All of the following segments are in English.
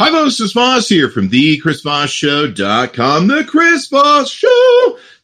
Hi folks, it's Voss here from the ChrisVossShow.com, the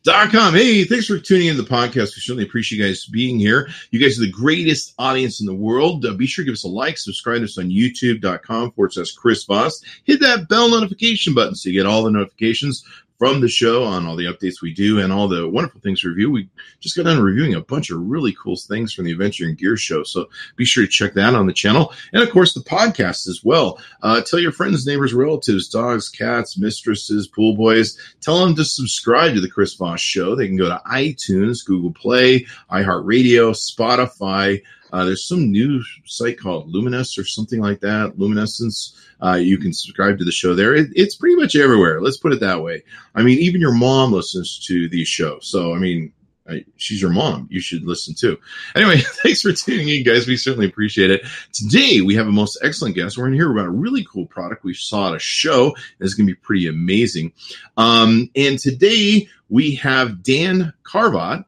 ChrisVossShow.com. Hey, thanks for tuning into the podcast. We certainly appreciate you guys being here. You guys are the greatest audience in the world. Be sure to give us a like, subscribe to us on YouTube.com/Chris Voss. Hit that bell notification button so you get all the notifications from the show on all the updates we do and all the wonderful things we review. We just got done reviewing a bunch of really cool things from the Adventure and Gear show, so be sure to check that on the channel. And, of course, the podcast as well. Tell your friends, neighbors, relatives, dogs, cats, mistresses, pool boys. Tell them to subscribe to The Chris Voss Show. They can go to iTunes, Google Play, iHeartRadio, Spotify. There's some new site called Luminous or something like that, Luminescence. You can subscribe to the show there. It's pretty much everywhere. Let's put it that way. I mean, even your mom listens to these shows. So, I mean, she's your mom. You should listen too. Anyway, thanks for tuning in, guys. We certainly appreciate it. Today, we have a most excellent guest. We're going to hear about a really cool product we saw at a show. And it's going to be pretty amazing. And today, we have Dan Carvat.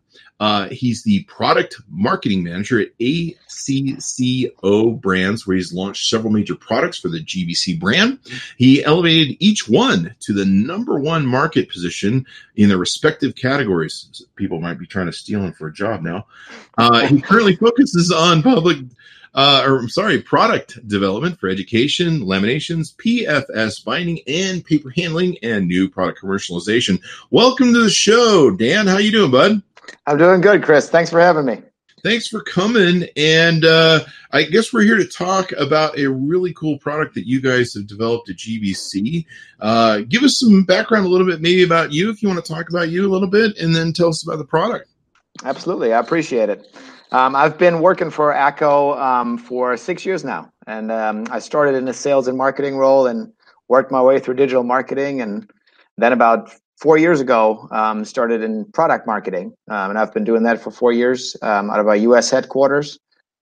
He's the product marketing manager at ACCO Brands, where he's launched several major products for the GBC brand. He elevated each one to the number one market position in their respective categories. People might be trying to steal him for a job now. He currently focuses on product development for education, laminations, PFS binding, and paper handling, and new product commercialization. Welcome to the show, Dan. How you doing, bud? I'm doing good, Chris. Thanks for having me. Thanks for coming. And I guess we're here to talk about a really cool product that you guys have developed at GBC. Give us some background a little bit, maybe about you, if you want to talk about you a little bit, and then tell us about the product. Absolutely. I appreciate it. I've been working for ACCO for 6 years now. And I started in a sales and marketing role and worked my way through digital marketing. And then about 4 years ago, started in product marketing, and I've been doing that for 4 years out of our U.S. headquarters.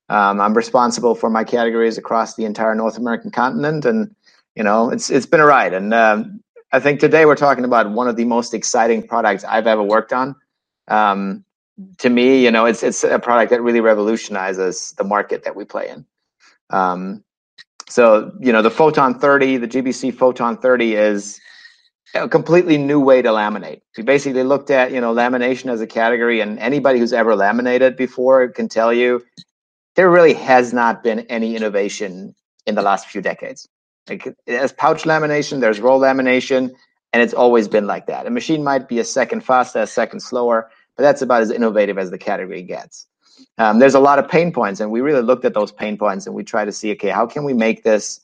I'm responsible for my categories across the entire North American continent, and you know, it's been a ride. And I think today we're talking about one of the most exciting products I've ever worked on. To me, you know, it's a product that really revolutionizes the market that we play in. So, you know, the Foton 30, the GBC Foton 30 is a completely new way to laminate. We basically looked at, you know, lamination as a category, and anybody who's ever laminated before can tell you there really has not been any innovation in the last few decades. Like, there's pouch lamination, there's roll lamination, and it's always been like that. A machine might be a second faster, a second slower, but that's about as innovative as the category gets. There's a lot of pain points, and we really looked at those pain points, and we tried to see, okay, how can we make this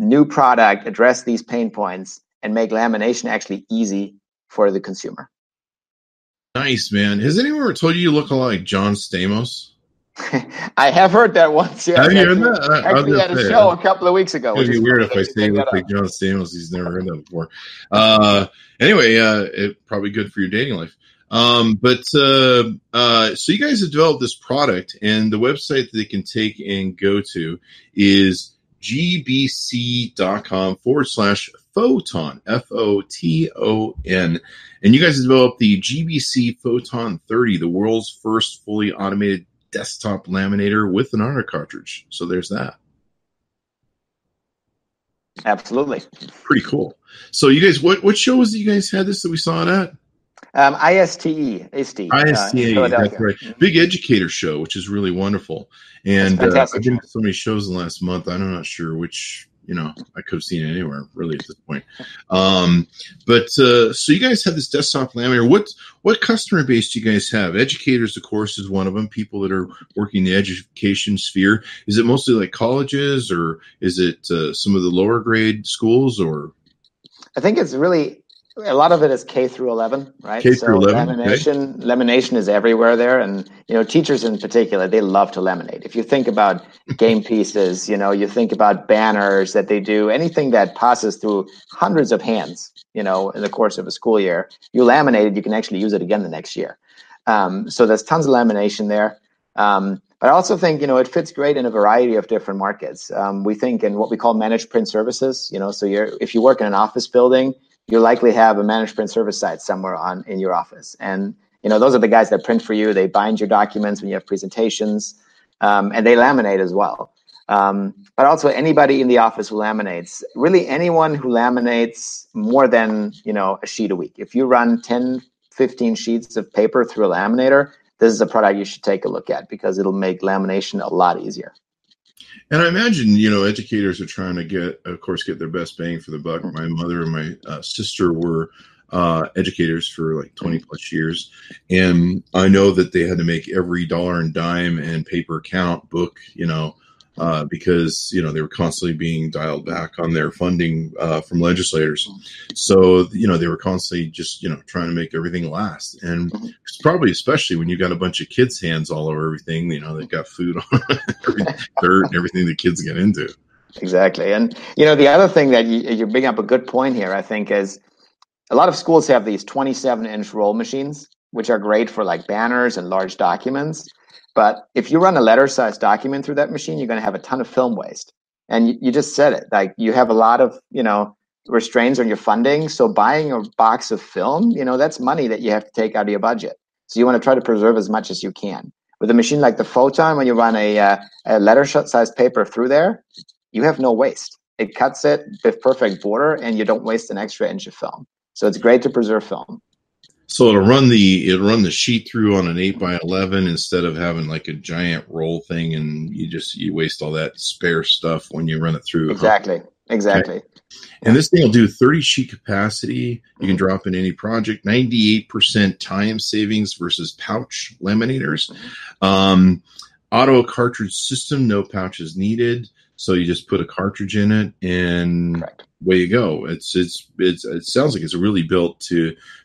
new product address these pain points and make lamination actually easy for the consumer? Nice, man. Has anyone ever told you you look like John Stamos? I have heard that once. Yeah, have you heard that? Actually, at a show a couple of weeks ago. It would be weird if I say look like John Stamos. He's never heard that before. Anyway, it probably good for your dating life. So you guys have developed this product, and the website that they can take and go to is gbc.com/Foton, Foton. And you guys developed the GBC Foton 30, the world's first fully automated desktop laminator with an honor cartridge. So there's that. Absolutely. Pretty cool. So you guys, what show was it you guys had this that we saw it at? ISTE, that's right. Big educator show, which is really wonderful. And I've been to so many shows in the last month, I'm not sure which, you know, I could have seen it anywhere really at this point. So you guys have this desktop laminator. What customer base do you guys have? Educators, of course, is one of them. People that are working in the education sphere. Is it mostly like colleges, or is it some of the lower grade schools? Or I think it's really a lot of it is K through 11, right? K through 11. Lamination is everywhere there. And, you know, teachers in particular, they love to laminate. If you think about game pieces, you know, you think about banners that they do, anything that passes through hundreds of hands, you know, in the course of a school year, you laminate it, you can actually use it again the next year. So there's tons of lamination there. But I also think, you know, it fits great in a variety of different markets. We think in what we call managed print services, you know, so if you work in an office building, you likely have a managed print service site somewhere in your office. And, you know, those are the guys that print for you. They bind your documents when you have presentations, and they laminate as well. But also anybody in the office who laminates, really anyone who laminates more than, you know, a sheet a week. If you run 10, 15 sheets of paper through a laminator, this is a product you should take a look at because it'll make lamination a lot easier. And I imagine, you know, educators are trying to get, of course, get their best bang for the buck. My mother and my sister were educators for like 20 plus years. And I know that they had to make every dollar and dime and paper count, book, you know, because, you know, they were constantly being dialed back on their funding from legislators. So, you know, they were constantly just, you know, trying to make everything last. And probably especially when you've got a bunch of kids' hands all over everything, you know, they've got food on every dirt and everything the kids get into. Exactly. And, you know, the other thing that you bring up a good point here, I think, is a lot of schools have these 27-inch roll machines, which are great for like banners and large documents. But if you run a letter-sized document through that machine, you're going to have a ton of film waste. And you just said it, like you have a lot of, you know, restraints on your funding. So buying a box of film, you know, that's money that you have to take out of your budget. So you want to try to preserve as much as you can. With a machine like the Foton, when you run a letter-sized paper through there, you have no waste. It cuts it with perfect border, and you don't waste an extra inch of film. So it's great to preserve film. So it'll run the sheet through on an 8x11 instead of having like a giant roll thing, and you waste all that spare stuff when you run it through. Exactly. Okay. And this thing will do 30 sheet capacity. You can drop in any project. 98% time savings versus pouch laminators. Auto cartridge system, no pouches needed. So you just put a cartridge in it, and away you go. It sounds like it's really built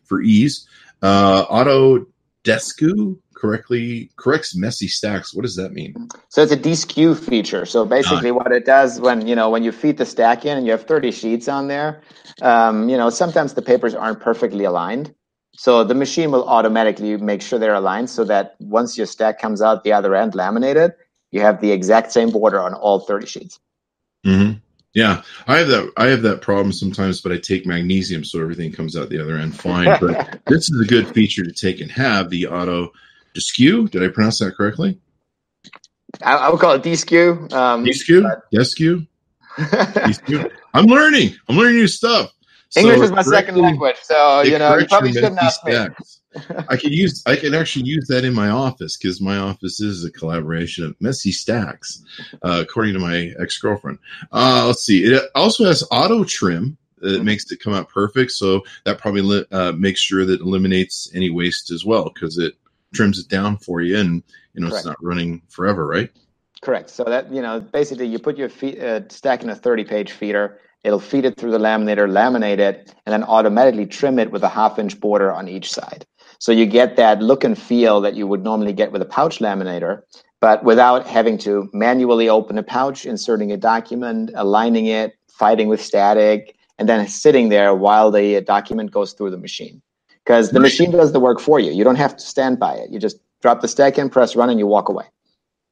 for ease. Autodesku corrects messy stacks. What does that mean? So it's a deskew feature. So basically, what it does when you feed the stack in and you have 30 sheets on there, sometimes the papers aren't perfectly aligned. So the machine will automatically make sure they're aligned, so that once your stack comes out the other end laminated, you have the exact same border on all 30 sheets. Mm-hmm. Yeah, I have that problem sometimes, but I take magnesium, so everything comes out the other end fine. But this is a good feature to take and have, the auto deskew. Did I pronounce that correctly? I would call it deskew. Deskew. I'm learning new stuff. English is my second language, so you probably shouldn't ask me. I can actually use that in my office, because my office is a collaboration of messy stacks, according to my ex-girlfriend. Let's see. It also has auto trim that makes it come out perfect. So that probably makes sure that it eliminates any waste as well, because it trims it down for you, and it's not running forever, right? Correct. So that basically you put your stack in a 30-page feeder. It'll feed it through the laminator, laminate it, and then automatically trim it with a half-inch border on each side. So you get that look and feel that you would normally get with a pouch laminator, but without having to manually open a pouch, inserting a document, aligning it, fighting with static, and then sitting there while the document goes through the machine. Because the machine does the work for you. You don't have to stand by it. You just drop the stack in, press run, and you walk away.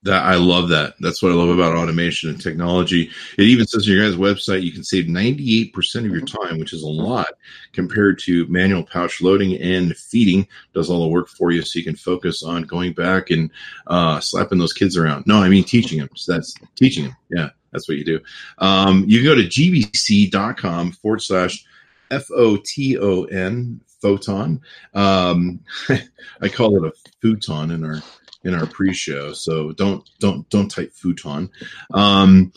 I love that. That's what I love about automation and technology. It even says on your guys' website you can save 98% of your time, which is a lot compared to manual pouch loading and feeding. Does all the work for you, so you can focus on going back and slapping those kids around. No, I mean teaching them. So that's teaching them. Yeah, that's what you do. You can go to gbc.com/FOTON, Foton. I call it a futon in our pre-show, so don't type futon. And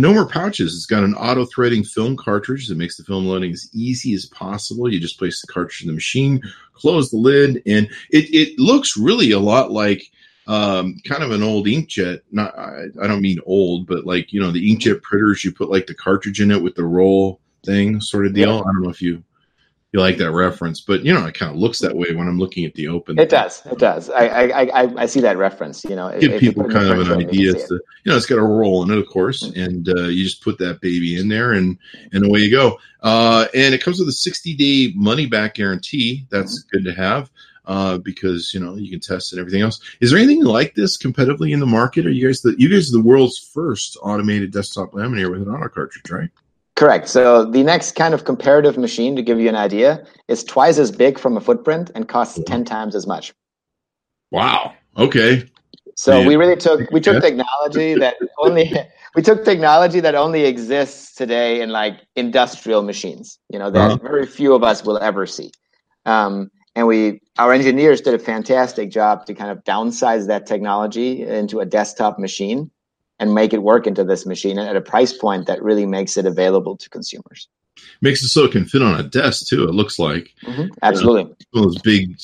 no more pouches. It's got an auto-threading film cartridge that makes the film loading as easy as possible. You just place the cartridge in the machine, close the lid, and it looks really a lot like kind of an old inkjet. Not, I don't mean old, but like, the inkjet printers, you put like the cartridge in it with the roll thing sort of deal. I don't know if you like that reference, but it kind of looks that way when I'm looking at the open. It does. I see that reference. Give people kind of an idea. It's got a roll in it, of course, and you just put that baby in there, and away you go. And it comes with a 60-day money-back guarantee. That's good to have because you can test it and everything else. Is there anything like this competitively in the market? Are you guys are the world's first automated desktop laminator with an auto cartridge, right? Correct. So the next kind of comparative machine, to give you an idea, is twice as big from a footprint and costs 10 times as much. Wow. Okay. So we took technology that only We took technology that only exists today in like industrial machines, you know, that very few of us will ever see. And our engineers did a fantastic job to kind of downsize that technology into a desktop machine and make it work into this machine at a price point that really makes it available to consumers. Makes it so it can fit on a desk too. It looks like absolutely some of those big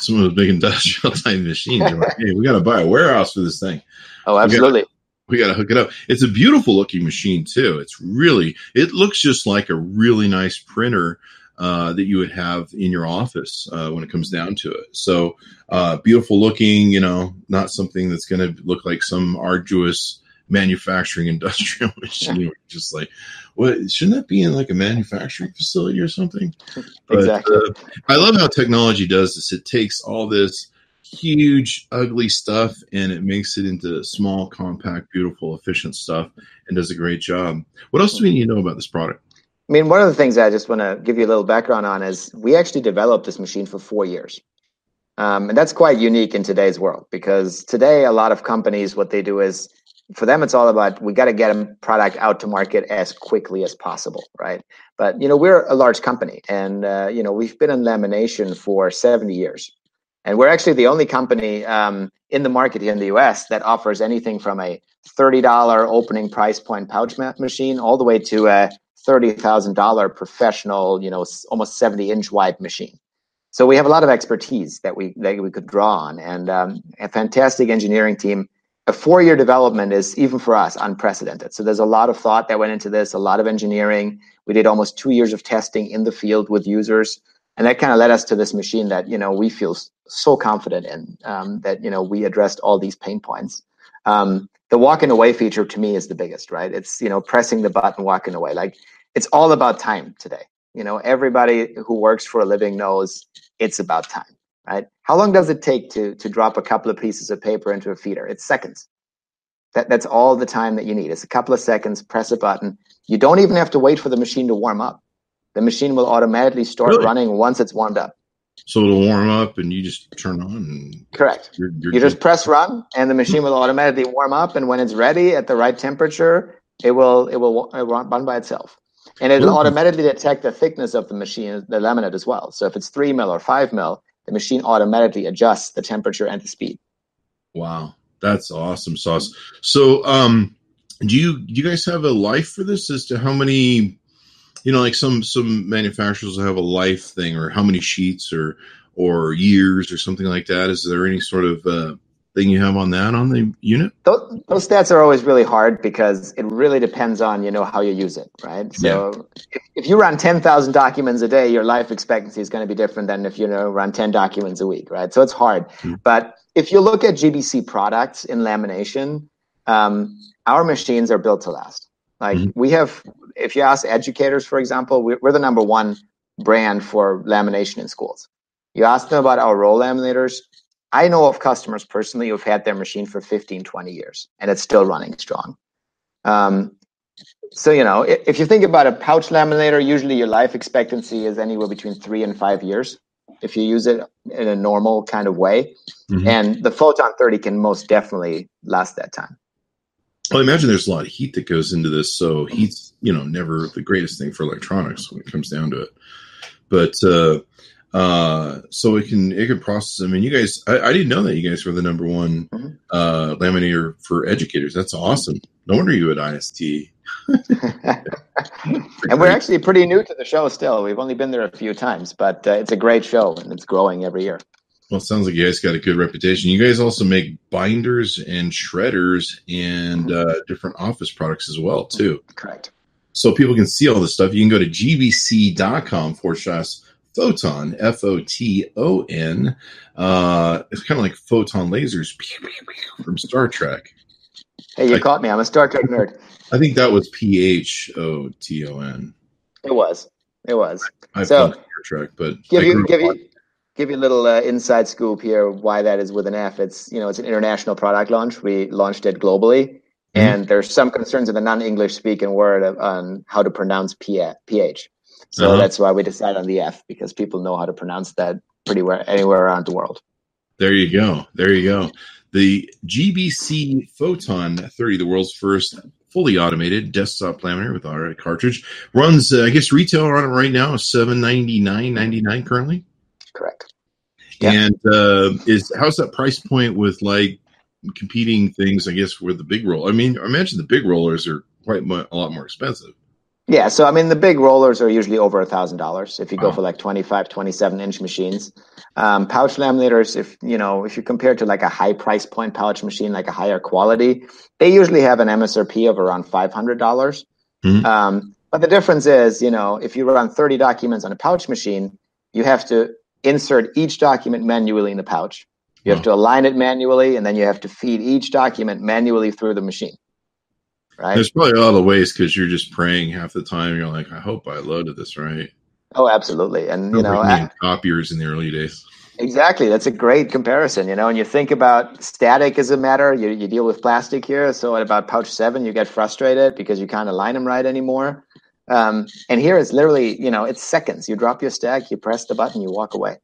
industrial type machines. You're like, hey, we got to buy a warehouse for this thing. Oh, absolutely. We got to hook it up. It's a beautiful looking machine too. It looks just like a really nice printer that you would have in your office when it comes down to it. So beautiful looking, you know, not something that's going to look like some arduous manufacturing industrial machine. Just like, what, shouldn't that be in like a manufacturing facility or something? But, exactly. I love how technology does this. It takes all this huge, ugly stuff and it makes it into small, compact, beautiful, efficient stuff and does a great job. What else do we need to know about this product? I mean, one of the things I just want to give you a little background on is we actually developed this machine for 4 years. And that's quite unique in today's world, because today a lot of companies, what they do is, for them, it's all about, we got to get a product out to market as quickly as possible, right? But, you know, we're a large company and, you know, we've been in lamination for 70 years. And we're actually the only company in the market here in the U.S. that offers anything from a $30 opening price point pouch machine all the way to a $30,000 professional, you know, almost 70-inch wide machine. So we have a lot of expertise that we could draw on, and a fantastic engineering team. A four-year development is, even for us, unprecedented. So there's a lot of thought that went into this, a lot of engineering. We did almost 2 years of testing in the field with users. And that kind of led us to this machine that, you know, we feel so confident in, that, you know, we addressed all these pain points. The walking away feature to me is the biggest, right? It's, you know, pressing the button, walking away. Like, it's all about time today. You know, everybody who works for a living knows it's about time. Right? How long does it take to drop a couple of pieces of paper into a feeder? It's seconds. That's all the time that you need. It's a couple of seconds, press a button. You don't even have to wait for the machine to warm up. The machine will automatically start running once it's warmed up. So it'll warm up and you just turn on. And correct. You just press run and the machine will automatically warm up. And when it's ready at the right temperature, it will run by itself. And it'll automatically detect the thickness of the machine, the laminate as well. So if it's 3 mil or 5 mil, the machine automatically adjusts the temperature and the speed. Wow, that's awesome sauce. So, do you guys have a life for this as to how many, you know, like some manufacturers have a life thing or how many sheets or years or something like that? Is there any sort of thing you have on that on the unit? Those stats are always really hard because it really depends on, you know, how you use it, right? So if you run 10,000 documents a day, your life expectancy is going to be different than if you run 10 documents a week, right? So it's hard. Mm-hmm. But if you look at GBC products in lamination, our machines are built to last. Like we have, if you ask educators, for example, we're the number one brand for lamination in schools. You ask them about our roll laminators. I know of customers personally who've had their machine for 15, 20 years, and it's still running strong. So, you know, if you think about a pouch laminator, usually your life expectancy is anywhere between 3 and 5 years if you use it in a normal kind of way. Mm-hmm. And the Foton 30 can most definitely last that time. Well, I imagine there's a lot of heat that goes into this. So heat's, you know, never the greatest thing for electronics when it comes down to it. But, so it can process. I mean, you guys, I didn't know that you guys were the number one laminator for educators. That's awesome. No wonder you at ISTE. And we're actually pretty new to the show still. We've only been there a few times, but it's a great show and it's growing every year. Well, it sounds like you guys got a good reputation. You guys also make binders and shredders and different office products as well, too. Correct. So people can see all this stuff. You can go to gbc.com/. Foton, Foton. It's kind of like photon lasers from Star Trek. Hey, you caught me. I'm a Star Trek nerd. I think that was PHOTON. It was. I've done Star Trek, but give you a little inside scoop here. Why that is with an F? It's, you know, it's an international product launch. We launched it globally, and there's some concerns in the non-English speaking word on how to pronounce PH. So that's why we decide on the F, because people know how to pronounce that pretty well anywhere around the world. There you go. The GBC Foton 30, the world's first fully automated desktop laminator with automatic cartridge. Runs, I guess, retail on it right now is $799.99 currently. Correct. Yeah. And how's that price point with like competing things? I guess with the big roll. I mean, I imagine the big rollers are quite a lot more expensive. Yeah, so I mean, the big rollers are usually over $1,000 if you go for like 25, 27-inch machines. Pouch laminators, if you compare to like a high price point pouch machine, like a higher quality, they usually have an MSRP of around $500. Mm-hmm. But the difference is, if you run 30 documents on a pouch machine, you have to insert each document manually in the pouch. You have to align it manually, and then you have to feed each document manually through the machine. Right? There's probably a lot of waste because you're just praying half the time. You're like, I hope I loaded this right. Oh, absolutely. And copiers in the early days. Exactly. That's a great comparison. And you think about static as a matter. You deal with plastic here. So at about pouch 7, you get frustrated because you can't align them right anymore. And here it's literally, it's seconds. You drop your stack, you press the button, you walk away.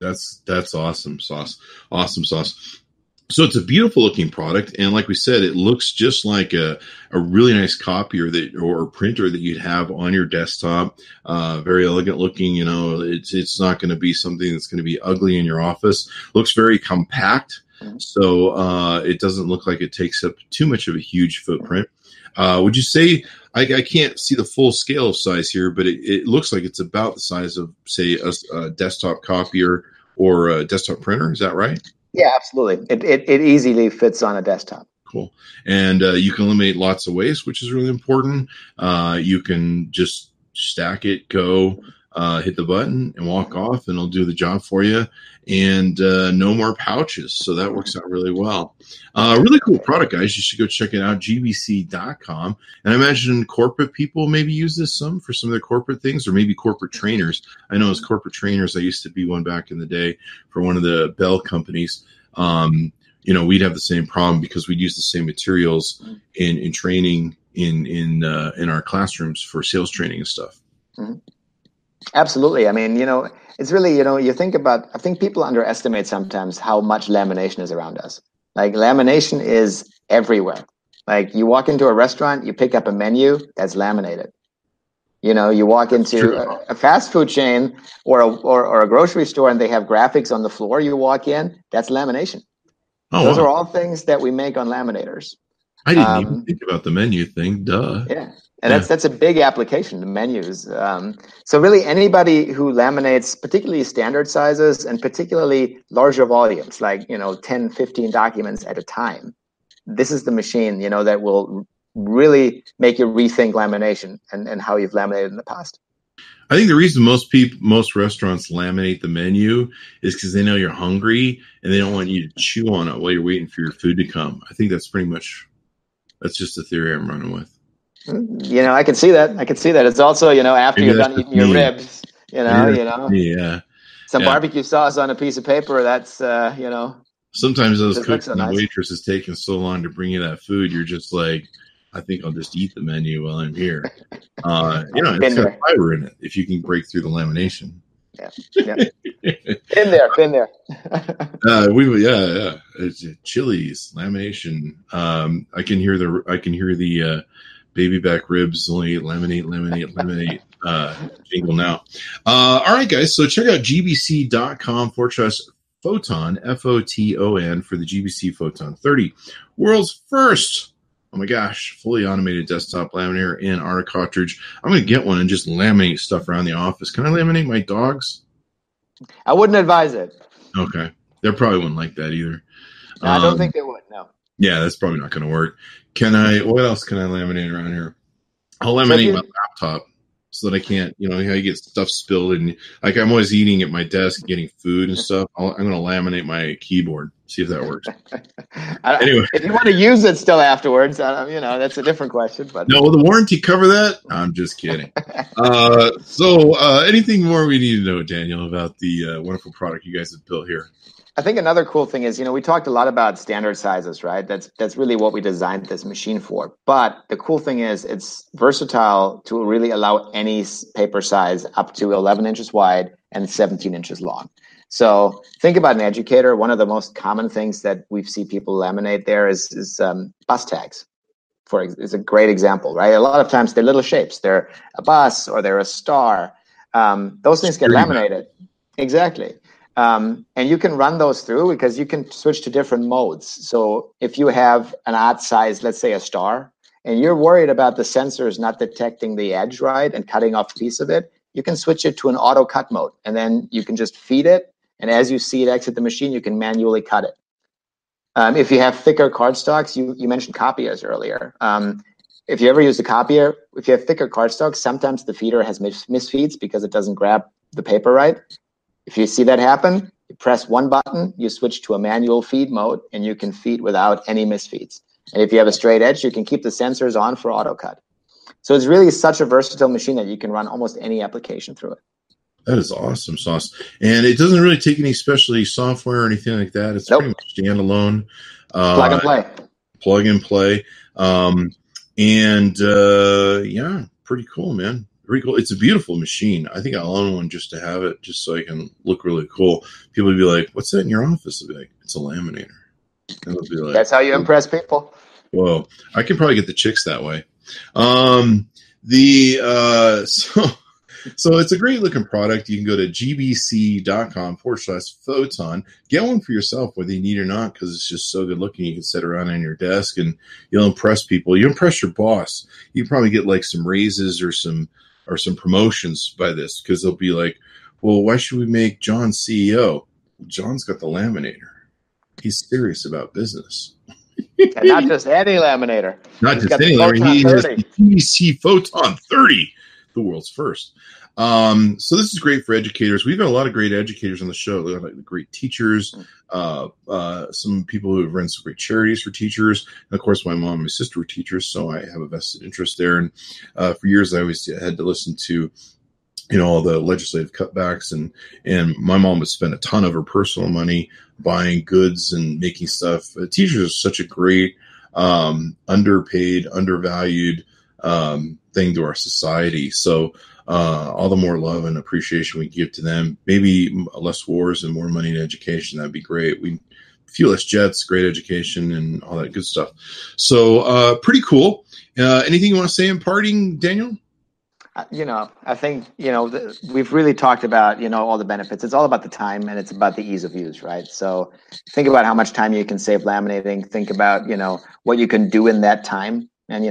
That's awesome sauce. Awesome sauce. So it's a beautiful looking product, and like we said, it looks just like a really nice copier or printer that you'd have on your desktop. Very elegant looking, it's not going to be something that's going to be ugly in your office. Looks very compact, so it doesn't look like it takes up too much of a huge footprint. Would you say, I can't see the full scale of size here, but it looks like it's about the size of, say, a desktop copier or a desktop printer. Is that right? Yeah, absolutely. It easily fits on a desktop. Cool. And you can eliminate lots of waste, which is really important. You can just stack it, go, hit the button, and walk off, and it'll do the job for you. And no more pouches. So that works out really well. Really cool product, guys. You should go check it out, gbc.com. And I imagine corporate people maybe use this for some of their corporate things, or maybe corporate trainers. I know as corporate trainers, I used to be one back in the day for one of the Bell companies. We'd have the same problem because we'd use the same materials in training in our classrooms for sales training and stuff. Mm-hmm. Absolutely. I mean, it's really, you think about, I think people underestimate sometimes how much lamination is around us. Like lamination is everywhere. Like you walk into a restaurant, you pick up a menu that's laminated. You walk into a fast food chain or a grocery store and they have graphics on the floor. You walk in, that's lamination. Oh, those are all things that we make on laminators. I didn't even think about the menu thing. Duh. Yeah. And that's a big application, the menus. So really anybody who laminates, particularly standard sizes and particularly larger volumes, like, 10, 15 documents at a time, this is the machine, that will really make you rethink lamination and how you've laminated in the past. I think the reason most restaurants laminate the menu is because they know you're hungry and they don't want you to chew on it while you're waiting for your food to come. I think that's just the theory I'm running with. I can see that. It's also, after you're done eating your ribs, yeah, some barbecue sauce on a piece of paper. That's, sometimes those cooks and waitress is taking so long to bring you that food. You're just like, I think I'll just eat the menu while I'm here. It's got fiber in it if you can break through the lamination. Yeah. been there. Yeah. It's Chili's lamination. I can hear the baby back ribs, only laminate, jingle now. All right, guys. So check out gbc.com/Foton, Foton, for the GBC Foton 30. World's first, oh my gosh, fully automated desktop laminator and automatic cartridge. I'm going to get one and just laminate stuff around the office. Can I laminate my dogs? I wouldn't advise it. Okay. They probably wouldn't like that either. No, I don't think they would, no. Yeah, that's probably not going to work. What else can I laminate around here? I'll laminate my laptop so that I can't, how you get stuff spilled. And like I'm always eating at my desk and getting food and stuff. I'm going to laminate my keyboard, see if that works. Anyway, if you want to use it still afterwards, that's a different question. But no, will the warranty cover that? I'm just kidding. So anything more we need to know, Daniel, about the wonderful product you guys have built here? I think another cool thing is, we talked a lot about standard sizes, right? That's really what we designed this machine for. But the cool thing is it's versatile to really allow any paper size up to 11 inches wide and 17 inches long. So think about an educator. One of the most common things that we see people laminate there is bus tags. for is a great example, right? A lot of times they're little shapes. They're a bus or they're a star. Those things get laminated. Exactly. And you can run those through because you can switch to different modes. So if you have an odd size, let's say a star, and you're worried about the sensors not detecting the edge right and cutting off a piece of it, you can switch it to an auto cut mode. And then you can just feed it. And as you see it exit the machine, you can manually cut it. If you have thicker cardstocks, you mentioned copiers earlier. If you ever use a copier, if you have thicker cardstocks, sometimes the feeder has misfeeds because it doesn't grab the paper right. If you see that happen, you press one button, you switch to a manual feed mode, and you can feed without any misfeeds. And if you have a straight edge, you can keep the sensors on for auto cut. So it's really such a versatile machine that you can run almost any application through it. That is awesome, Sauce. And it doesn't really take any specialty software or anything like that. It's pretty much standalone. Plug and play. Plug and play. Yeah, pretty cool, man. Pretty cool. It's a beautiful machine. I think I'll own one just to have it, just so I can look really cool. People would be like, "What's that in your office?" I'd be like, "It's a laminator." And they'll be like, "That's how you impress people." Whoa. I can probably get the chicks that way. So it's a great looking product. You can go to gbc.com/Foton. Get one for yourself, whether you need it or not, because it's just so good looking. You can sit around on your desk and you'll impress people. You impress your boss. You probably get like some raises or some promotions by this, because they'll be like, well, why should we make John CEO? John's got the laminator. He's serious about business. And not just any laminator. Not just any laminator. He has the GBC Foton 30. The world's first. So this is great for educators. We've got a lot of great educators on the show, like great teachers, some people who have run some great charities for teachers. And of course, my mom and my sister were teachers, so I have a vested interest there. And for years, I always had to listen to, you know, all the legislative cutbacks, and my mom would spend a ton of her personal money buying goods and making stuff. Teachers are such a great, underpaid, undervalued thing to our society. So all the more love and appreciation we give to them. Maybe less wars and more money in education. That'd be great. We few less jets, great education, and all that good stuff. So pretty cool. Anything you want to say in parting, Daniel? I think, we've really talked about, all the benefits. It's all about the time and it's about the ease of use, right? So think about how much time you can save laminating. Think about, what you can do in that time. And,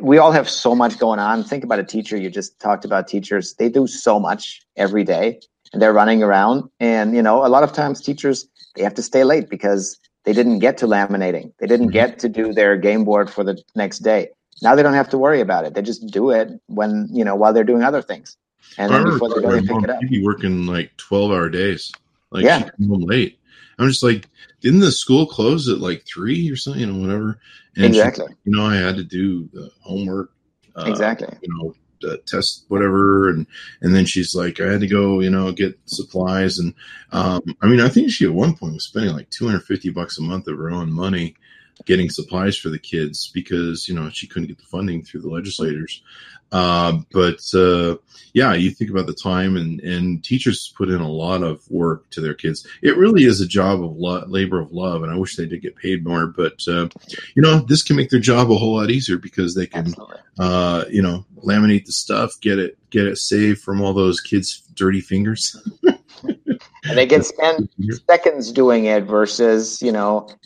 we all have so much going on. Think about a teacher. You just talked about teachers. They do so much every day and they're running around. And, a lot of times teachers, they have to stay late because they didn't get to laminating. They didn't get to do their game board for the next day. Now they don't have to worry about it. They just do it when, while they're doing other things. And then before they go, they pick it up. You're working like 12-hour days. Like, yeah. Late. I'm just like, didn't the school close at like 3 or something, whatever? And exactly. I had to do the homework. Exactly. Test whatever. And then she's like, I had to go, get supplies. And I think she at one point was spending like $250 a month of her own money getting supplies for the kids because, she couldn't get the funding through the legislators. You think about the time and teachers put in a lot of work to their kids. It really is a job of labor of love, and I wish they did get paid more. But, this can make their job a whole lot easier because they can, laminate the stuff, get it saved from all those kids' dirty fingers. And they can spend seconds doing it versus,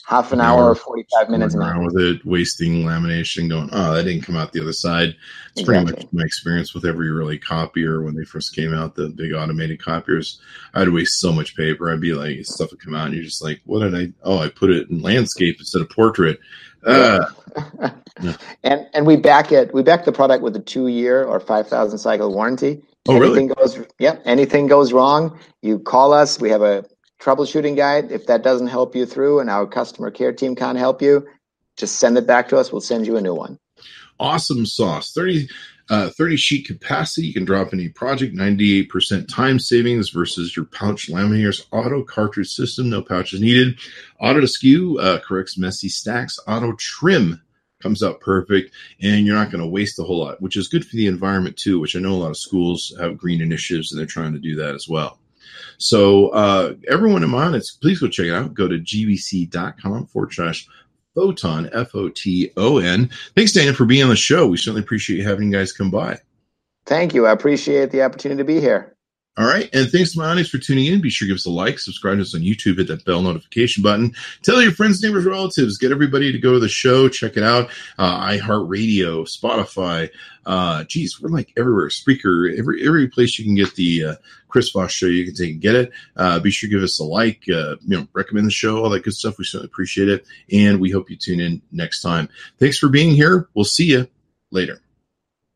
half an hour or 45 minutes. Around with it, wasting lamination, going, oh, that didn't come out the other side. It's pretty much my experience with every really copier. When they first came out, the big automated copiers, I'd waste so much paper. I'd be like, stuff would come out and you're just like, what did I? Oh, I put it in landscape instead of portrait. Yeah. And we back the product with a 2-year or 5,000 cycle warranty. Oh, anything really? Anything goes wrong, you call us. We have a troubleshooting guide. If that doesn't help you through and our customer care team can't help you, just send it back to us. We'll send you a new one. Awesome sauce. 30 sheet capacity. You can drop any project. 98% time savings versus your pouch laminators. Auto cartridge system. No pouches needed. Auto to skew. Corrects messy stacks. Auto trim. Comes out perfect, and you're not going to waste a whole lot, which is good for the environment too, which I know a lot of schools have green initiatives, and they're trying to do that as well. So everyone in mind, please go check it out. Go to gbc.com/Foton. Foton, Foton. Thanks, Dana, for being on the show. We certainly appreciate you having you guys come by. Thank you. I appreciate the opportunity to be here. All right. And thanks to my audience for tuning in. Be sure to give us a like, subscribe to us on YouTube, hit that bell notification button. Tell your friends, neighbors, relatives. Get everybody to go to the show. Check it out. iHeartRadio, Spotify. Geez, we're like everywhere. Spreaker, every place you can get the Chris Voss show, you can take and get it. Be sure to give us a like, recommend the show, all that good stuff. We certainly appreciate it. And we hope you tune in next time. Thanks for being here. We'll see you later.